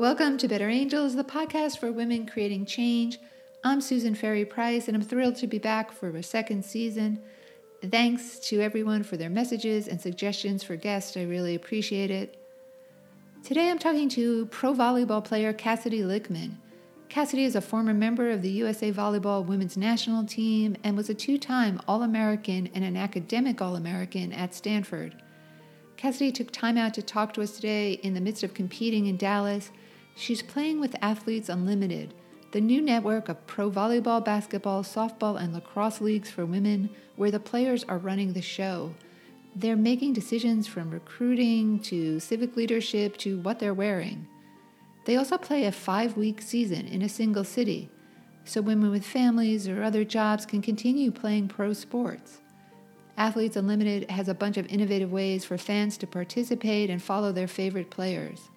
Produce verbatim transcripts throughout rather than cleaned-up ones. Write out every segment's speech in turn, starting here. Welcome to Better Angels, the podcast for women creating change. I'm Susan Ferry-Price, and I'm thrilled to be back for a second season. Thanks to everyone for their messages and suggestions for guests. I really appreciate it. Today I'm talking to pro volleyball player Cassidy Lickman. Cassidy is a former member of the U S A Volleyball Women's National Team and was a two-time All-American and an academic All-American at Stanford. Cassidy took time out to talk to us today in the midst of competing in Dallas. She's playing with Athletes Unlimited, the new network of pro volleyball, basketball, softball, and lacrosse leagues for women where the players are running the show. They're making decisions from recruiting to civic leadership to what they're wearing. They also play a five-week season in a single city, so women with families or other jobs can continue playing pro sports. Athletes Unlimited has a bunch of innovative ways for fans to participate and follow their favorite players.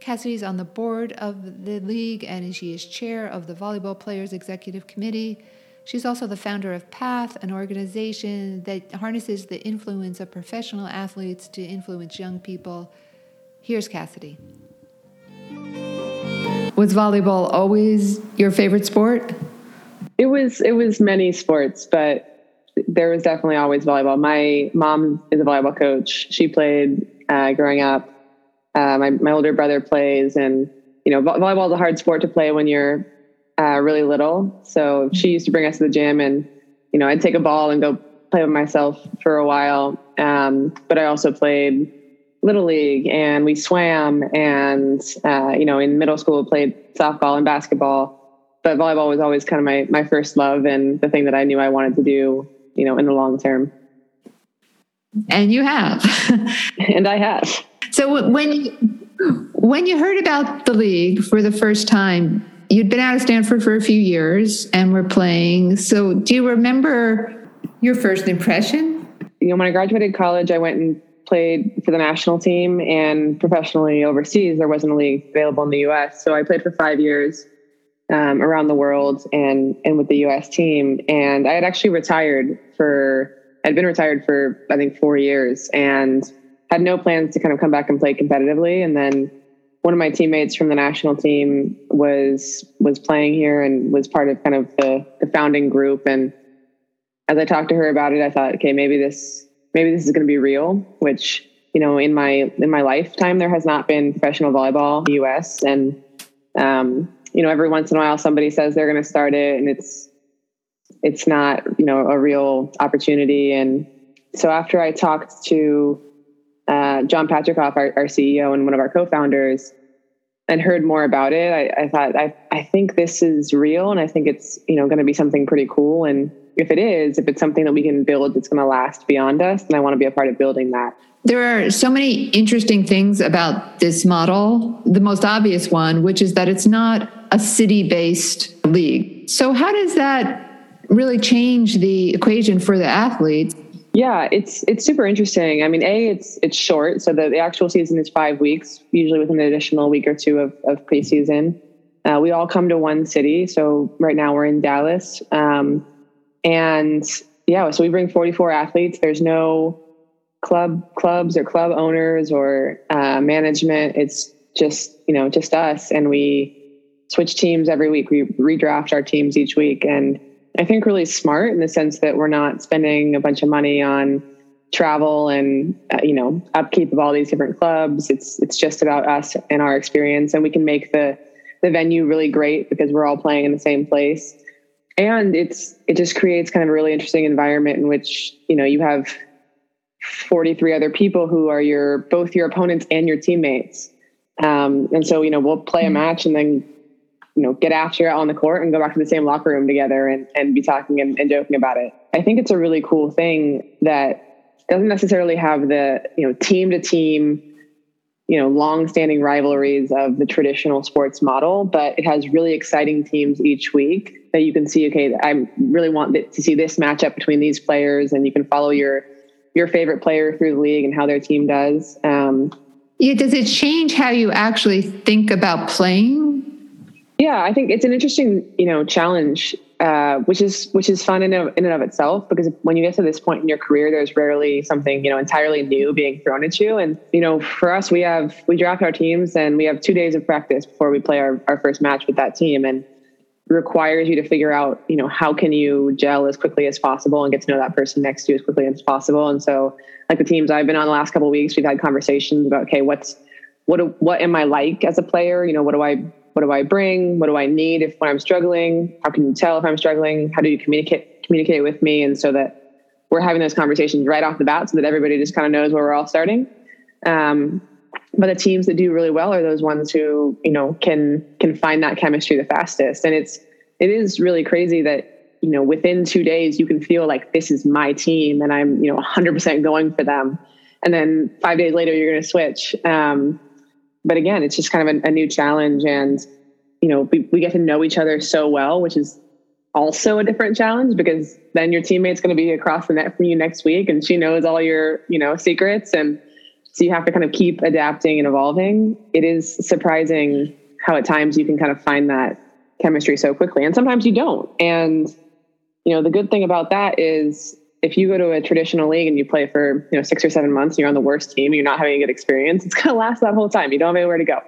Cassidy's on the board of the league, and she is chair of the Volleyball Players Executive Committee. She's also the founder of PATH, an organization that harnesses the influence of professional athletes to influence young people. Here's Cassidy. Was volleyball always your favorite sport? It was, it was many sports, but there was definitely always volleyball. My mom is a volleyball coach. She played uh, growing up. Uh, my, my older brother plays, and, you know, vo- volleyball is a hard sport to play when you're uh, really little. So she used to bring us to the gym, and, you know, I'd take a ball and go play with myself for a while. Um, but I also played Little League, and we swam, and uh, you know, in middle school played softball and basketball, but volleyball was always kind of my, my first love and the thing that I knew I wanted to do, you know, in the long term. And you have. And I have. So when you, when you heard about the league for the first time, you'd been out of Stanford for a few years and were playing. So do you remember your first impression? You know, when I graduated college, I went and played for the national team, and professionally overseas, there wasn't a league available in the U S. So I played for five years um, around the world and, and with the U S team. And I had actually retired for, I'd been retired for, I think, four years and had no plans to kind of come back and play competitively. And then one of my teammates from the national team was, was playing here and was part of kind of the, the founding group. And as I talked to her about it, I thought, okay, maybe this, maybe this is going to be real, which, you know, in my, in my lifetime, there has not been professional volleyball in the U S. And, um, you know, every once in a while, somebody says they're going to start it, and it's, it's not, you know, a real opportunity. And so after I talked to uh, John Patrickoff, our, our C E O and one of our co-founders, and heard more about it, I, I thought, I, I think this is real. And I think it's, you know, going to be something pretty cool. And if it is, if it's something that we can build that's going to last beyond us, then I want to be a part of building that. There are so many interesting things about this model. The most obvious one, which is that it's not a city-based league. So how does that really change the equation for the athletes? Yeah, it's it's super interesting. I mean, A, it's it's short. So the, the actual season is five weeks, usually with an additional week or two of, of preseason. Uh, we all come to one city. So right now we're in Dallas. Um And yeah, so we bring forty-four athletes. There's no club clubs or club owners or uh, management. It's just, you know, just us. And we switch teams every week. We redraft our teams each week. And I think really smart in the sense that we're not spending a bunch of money on travel and, uh, you know, upkeep of all these different clubs. It's, it's just about us and our experience. And we can make the, the venue really great because we're all playing in the same place. And it's, it just creates kind of a really interesting environment in which, you know, you have forty-three other people who are your, both your opponents and your teammates. Um, and so, you know, we'll play a match and then, you know, get after it on the court and go back to the same locker room together and, and be talking and, and joking about it. I think it's a really cool thing that doesn't necessarily have the, you know, team to team, you know, long-standing rivalries of the traditional sports model, but it has really exciting teams each week that you can see, okay, I really want to see this matchup between these players, and you can follow your, your favorite player through the league and how their team does. Um, yeah. Does it change how you actually think about playing? Yeah, I think it's an interesting, you know, challenge uh, which is which is fun in, in and of itself, because when you get to this point in your career, there's rarely something, you know, entirely new being thrown at you. And, you know, for us, we have, we draft our teams and we have two days of practice before we play our, our first match with that team, and requires you to figure out, you know, how can you gel as quickly as possible and get to know that person next to you as quickly as possible. And so, like, the teams I've been on the last couple of weeks, we've had conversations about, okay, what's, what, what am I like as a player? You know, what do I, what do I bring? What do I need if when I'm struggling? How can you tell if I'm struggling? How do you communicate, communicate with me? And so that we're having those conversations right off the bat so that everybody just kind of knows where we're all starting. Um, But the teams that do really well are those ones who, you know, can can find that chemistry the fastest. And it's it is really crazy that, you know, within two days you can feel like, this is my team and I'm, you know, one hundred percent going for them. And then five days later you're going to switch. Um, but again, it's just kind of a, a new challenge, and, you know, we, we get to know each other so well, which is also a different challenge, because then your teammate's going to be across the net from you next week, and she knows all your, you know, secrets, and so you have to kind of keep adapting and evolving. It is surprising how at times you can kind of find that chemistry so quickly. And sometimes you don't. And, you know, the good thing about that is if you go to a traditional league and you play for, you know, six or seven months, and you're on the worst team, and you're not having a good experience, it's going to last that whole time. You don't have anywhere to go.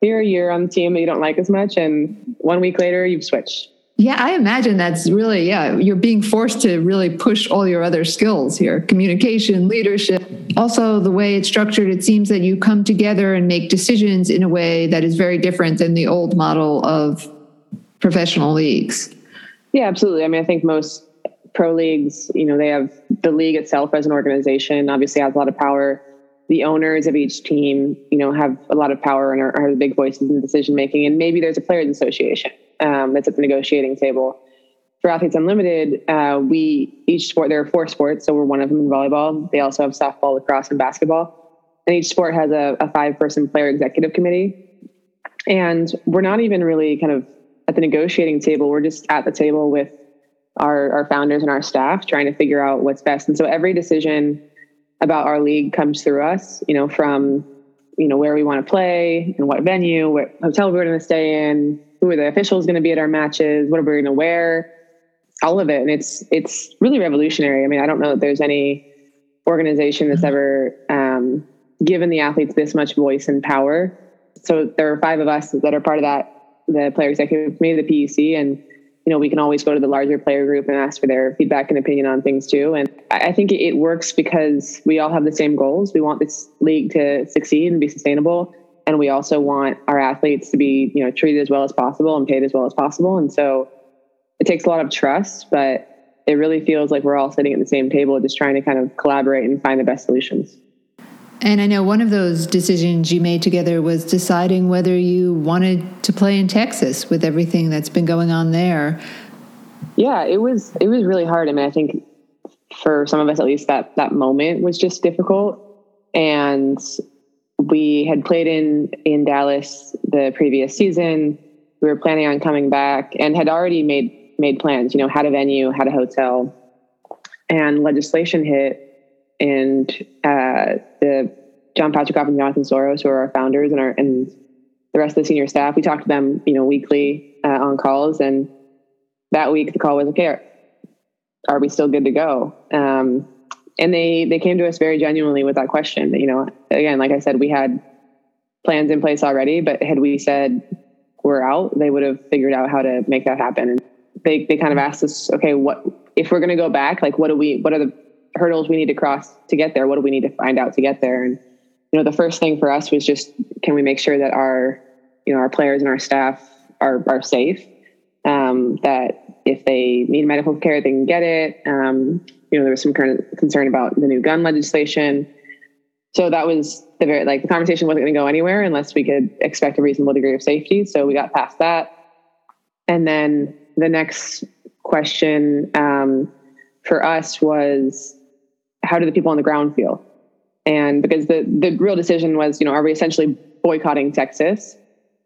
You're a year on the team that you don't like as much, and one week later you've switched. Yeah, I imagine that's really, yeah, you're being forced to really push all your other skills here. Communication, leadership, also the way it's structured, it seems that you come together and make decisions in a way that is very different than the old model of professional leagues. Yeah, absolutely. I mean, I think most pro leagues, you know, they have the league itself as an organization, obviously has a lot of power. The owners of each team, you know, have a lot of power and are, are the big voices in decision-making. And maybe there's a players association um, that's at the negotiating table. For Athletes Unlimited, uh, we each sport, there are four sports. So we're one of them in volleyball. They also have softball, lacrosse, and basketball. And each sport has a, a five-person player executive committee. And we're not even really kind of at the negotiating table. We're just at the table with our, our founders and our staff trying to figure out what's best. And so every decision about our league comes through us, you know, from, you know, where we want to play and what venue, what hotel we're going to stay in, who are the officials going to be at our matches, what are we going to wear, all of it. And it's, it's really revolutionary. I mean, I don't know that there's any organization that's ever um, given the athletes this much voice and power. So there are five of us that are part of that, the player executive committee, the P E C, and, you know, we can always go to the larger player group and ask for their feedback and opinion on things too. And I think it works because we all have the same goals. We want this league to succeed and be sustainable. And we also want our athletes to be, you know, treated as well as possible and paid as well as possible. And so it takes a lot of trust, but it really feels like we're all sitting at the same table, just trying to kind of collaborate and find the best solutions. And I know one of those decisions you made together was deciding whether you wanted to play in Texas with everything that's been going on there. Yeah, it was it was really hard. I mean, I think for some of us, at least, that that moment was just difficult. And we had played in, in Dallas the previous season. We were planning on coming back and had already made made plans, you know, had a venue, had a hotel, and legislation hit. And uh, the John Patrickoff and Jonathan Soros, who are our founders, and our and the rest of the senior staff, we talked to them, you know, weekly uh, on calls. And that week, the call was, "Okay, are, are we still good to go?" Um, and they they came to us very genuinely with that question. You know, again, like I said, we had plans in place already, but had we said we're out, they would have figured out how to make that happen. And they they kind of asked us, "Okay, what if we're going to go back? Like, what do we? What are the hurdles we need to cross to get there? What do we need to find out to get there?" And, you know, the first thing for us was just, can we make sure that our, you know, our players and our staff are, are safe, um, that if they need medical care, they can get it. Um, you know, there was some kind of concern about the new gun legislation. So that was the very, like the conversation wasn't going to go anywhere unless we could expect a reasonable degree of safety. So we got past that. And then the next question, um, for us was, how do the people on the ground feel? And because the, the real decision was, you know, are we essentially boycotting Texas?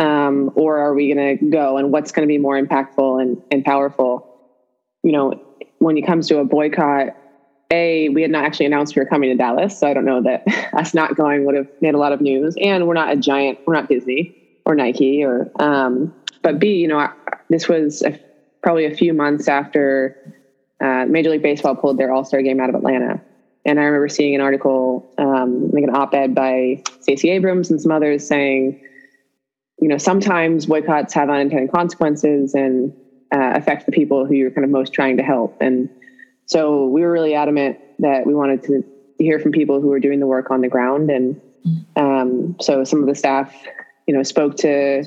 Um, or are we going to go, and what's going to be more impactful and, and powerful? You know, when it comes to a boycott, A, we had not actually announced we were coming to Dallas. So I don't know that us not going would have made a lot of news, and we're not a giant, we're not Disney or Nike or, um, but B, you know, this was a probably a few months after uh, Major League Baseball pulled their All-Star game out of Atlanta. And I remember seeing an article, um, like an op-ed by Stacey Abrams and some others saying, you know, sometimes boycotts have unintended consequences and uh, affect the people who you're kind of most trying to help. And so we were really adamant that we wanted to hear from people who were doing the work on the ground. And um, so some of the staff, you know, spoke to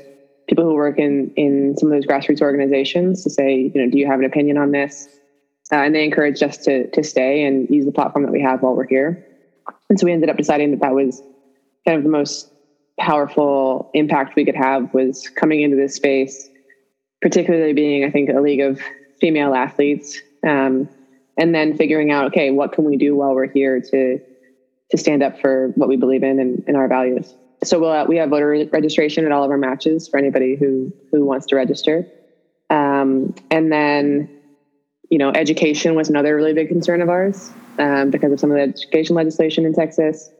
people who work in, in some of those grassroots organizations to say, you know, do you have an opinion on this? Uh, and they encouraged us to to stay and use the platform that we have while we're here. And so we ended up deciding that that was kind of the most powerful impact we could have, was coming into this space, particularly being, I think, a league of female athletes, um, and then figuring out, okay, what can we do while we're here to to stand up for what we believe in and, and our values. So we'll, uh, we have voter re- registration at all of our matches for anybody who who wants to register. Um, and then... You know, education was another really big concern of ours um, because of some of the education legislation in Texas.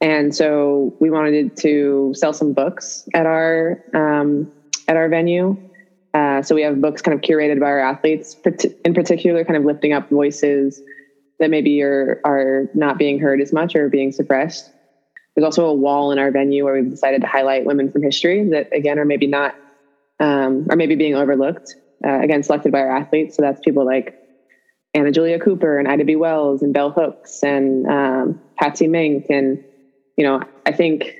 And so we wanted to sell some books at our um, at our venue. Uh, so we have books kind of curated by our athletes, in particular, kind of lifting up voices that maybe are, are not being heard as much or being suppressed. There's also a wall in our venue where we've decided to highlight women from history that, again, are maybe not, um, are maybe being overlooked. Uh, again, selected by our athletes. So that's people like Anna Julia Cooper and Ida B. Wells and Bell Hooks and um, Patsy Mink. And, you know, I think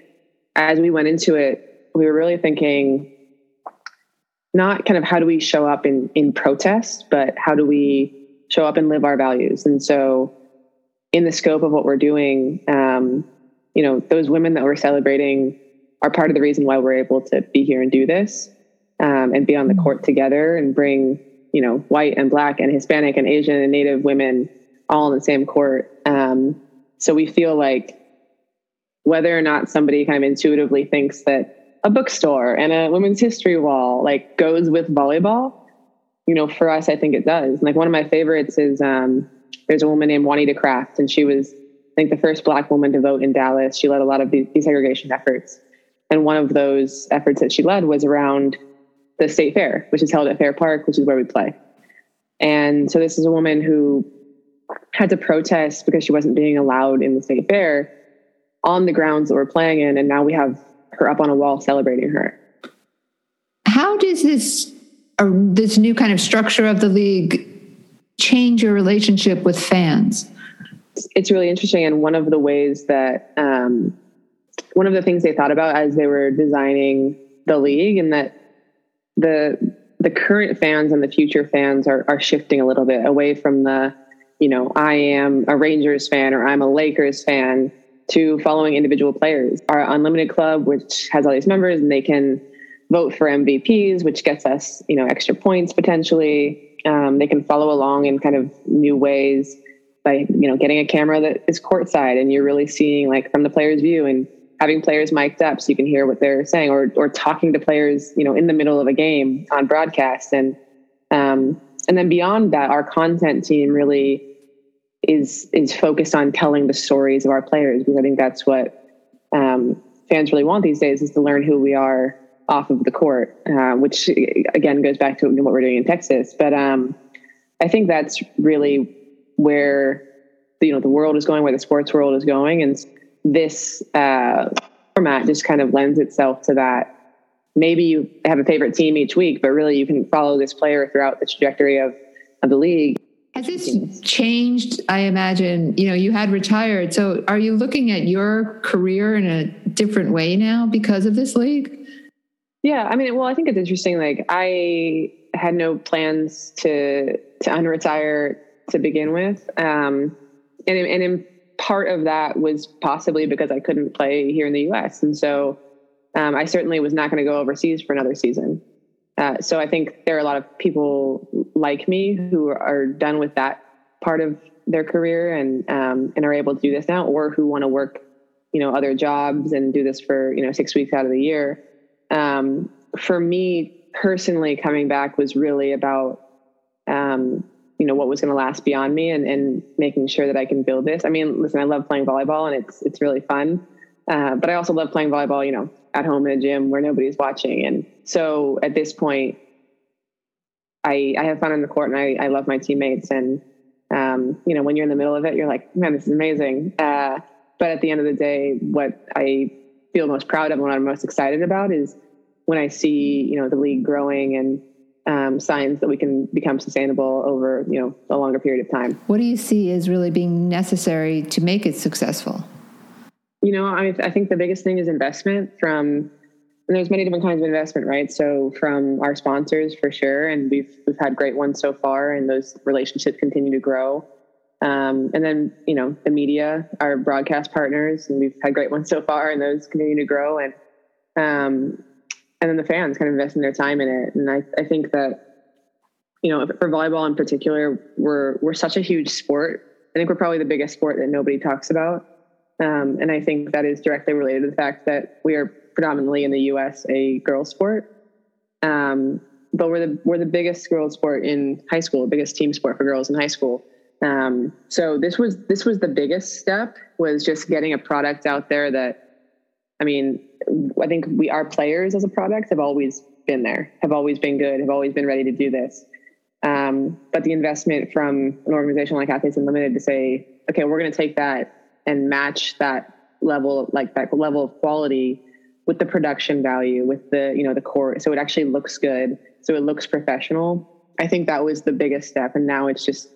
as we went into it, we were really thinking not kind of how do we show up in, in protest, but how do we show up and live our values? And so in the scope of what we're doing, um, you know, those women that we're celebrating are part of the reason why we're able to be here and do this. Um, and be on the court together and bring, you know, white and black and Hispanic and Asian and Native women all on the same court. Um, so we feel like whether or not somebody kind of intuitively thinks that a bookstore and a women's history wall like goes with volleyball, you know, for us, I think it does. Like one of my favorites is um, there's a woman named Juanita Craft, and she was, I think, the first black woman to vote in Dallas. She led a lot of de- desegregation efforts. And one of those efforts that she led was around the state fair, which is held at Fair Park, which is where we play. And so this is a woman who had to protest because she wasn't being allowed in the state fair on the grounds that we're playing in. And now we have her up on a wall celebrating her. How does this, uh, this new kind of structure of the league change your relationship with fans? It's really interesting. And one of the ways that, um, one of the things they thought about as they were designing the league, and that the the current fans and the future fans are, are shifting a little bit away from the, you know, I am a Rangers fan or I'm a Lakers fan, to following individual players. Our Unlimited Club, which has all these members, and they can vote for M V Ps, which gets us, you know, extra points potentially. Um, they can follow along in kind of new ways by, you know, getting a camera that is courtside and you're really seeing like from the player's view, and having players mic'd up so you can hear what they're saying, or or talking to players, you know, in the middle of a game on broadcast. And um, and then beyond that, our content team really is is focused on telling the stories of our players, because I think that's what um, fans really want these days, is to learn who we are off of the court, uh, which again goes back to what we're doing in Texas. But um, I think that's really where the, you know, the world is going, where the sports world is going, and this uh, format just kind of lends itself to that. Maybe you have a favorite team each week, but really you can follow this player throughout the trajectory of, of the league. Has this changed, I imagine? You know, you had retired. So are you looking at your career in a different way now because of this league? Yeah, I mean, well, I think it's interesting. Like, I had no plans to to unretire to begin with. Um, and, and in part of that was possibly because I couldn't play here in the U S. And so um, I certainly was not going to go overseas for another season. Uh, so I think there are a lot of people like me who are done with that part of their career and, um, and are able to do this now, or who want to work, you know, other jobs and do this for, you know, six weeks out of the year. Um, for me personally, coming back was really about, um, you know, what was going to last beyond me, and, and making sure that I can build this. I mean, listen, I love playing volleyball and it's, it's really fun. Uh, but I also love playing volleyball, you know, at home in a gym where nobody's watching. And so at this point, I, I have fun in the court, and I, I love my teammates. And, um, you know, when you're in the middle of it, you're like, man, this is amazing. Uh, but at the end of the day, what I feel most proud of and what I'm most excited about is when I see, you know, the league growing and um, signs that we can become sustainable over, you know, a longer period of time. What do you see as really being necessary to make it successful? You know, I, I think the biggest thing is investment from, and there's many different kinds of investment, right? So from our sponsors, for sure, and we've we've had great ones so far, and those relationships continue to grow. Um, and then, you know, the media, our broadcast partners, and we've had great ones so far, and those continue to grow. And um, and then the fans kind of investing their time in it. And I, I think that, you know, for volleyball in particular, we're we're such a huge sport. I think we're probably the biggest sport that nobody talks about. Um, and I think that is directly related to the fact that we are predominantly in the U S a girls sport. Um, but we're the, we're the biggest girls sport in high school, the biggest team sport for girls in high school. Um, so this was, this was the biggest step, was just getting a product out there that, I mean, I think we, our players as a product have always been there, have always been good, have always been ready to do this. Um, but the investment from an organization like Athletes Unlimited to say, okay, we're going to take that and match that level, like that level of quality with the production value, with the, you know, the court. So it actually looks good. So it looks professional. I think that was the biggest step. And now it's just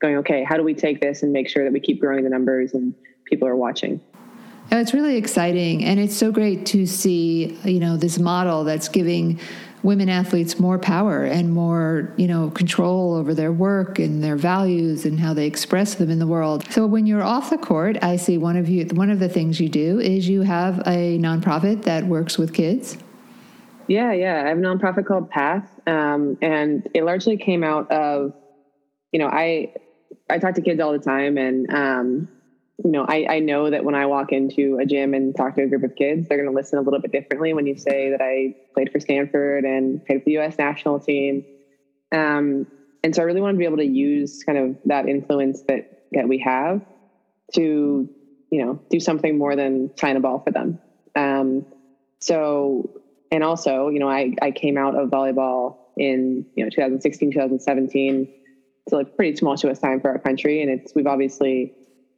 going, okay, how do we take this and make sure that we keep growing the numbers and people are watching? Oh, it's really exciting. And it's so great to see, you know, this model that's giving women athletes more power and more, you know, control over their work and their values and how they express them in the world. So when you're off the court, I see one of you, one of the things you do is you have a nonprofit that works with kids. Yeah, yeah. I have a nonprofit called PATH. Um, and it largely came out of, you know, I, I talk to kids all the time, and, um, you know, I, I know that when I walk into a gym and talk to a group of kids, they're going to listen a little bit differently when you say that I played for Stanford and played for the U S national team. Um, and so I really wanted to be able to use kind of that influence that, that we have to, you know, do something more than trying a ball for them. Um, so, and also, you know, I, I came out of volleyball in, you know, twenty sixteen, twenty seventeen. It's a pretty tumultuous time for our country. And it's, we've obviously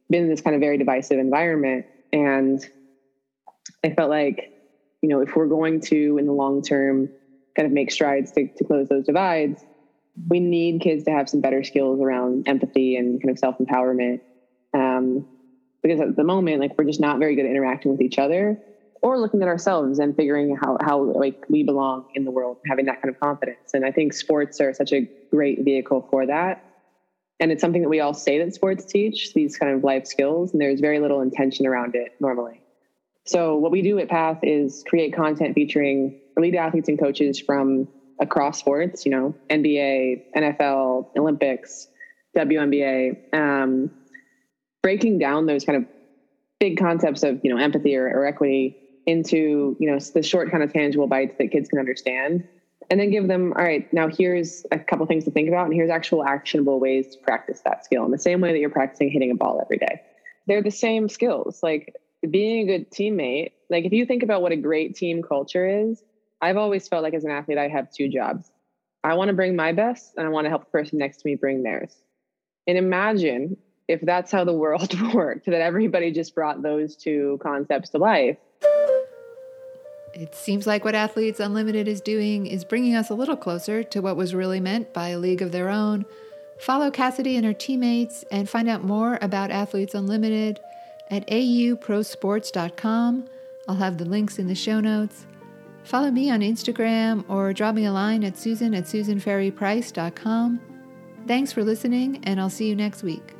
been in this kind of very divisive environment. And I felt like, you know, if we're going to, in the long term, kind of make strides to, to close those divides, we need kids to have some better skills around empathy and kind of self-empowerment. Um, because at the moment, like, we're just not very good at interacting with each other or looking at ourselves and figuring how, how like we belong in the world, having that kind of confidence. And I think sports are such a great vehicle for that. And it's something that we all say that sports teach, these kind of life skills, and there's very little intention around it normally. So what we do at PATH is create content featuring elite athletes and coaches from across sports, you know, N B A, N F L, Olympics, W N B A, um, breaking down those kind of big concepts of, you know, empathy or, or equity into, you know, the short kind of tangible bites that kids can understand. And then give them, all right, now here's a couple things to think about, and here's actual actionable ways to practice that skill in the same way that you're practicing hitting a ball every day. They're the same skills. Like being a good teammate, like if you think about what a great team culture is, I've always felt like as an athlete, I have two jobs. I want to bring my best, and I want to help the person next to me bring theirs. And imagine if that's how the world worked, that everybody just brought those two concepts to life. It seems like what Athletes Unlimited is doing is bringing us a little closer to what was really meant by a league of their own. Follow Cassidy and her teammates and find out more about Athletes Unlimited at a u pro sports dot com. I'll have the links in the show notes. Follow me on Instagram or drop me a line at Susan at susan ferry price dot com. Thanks for listening, and I'll see you next week.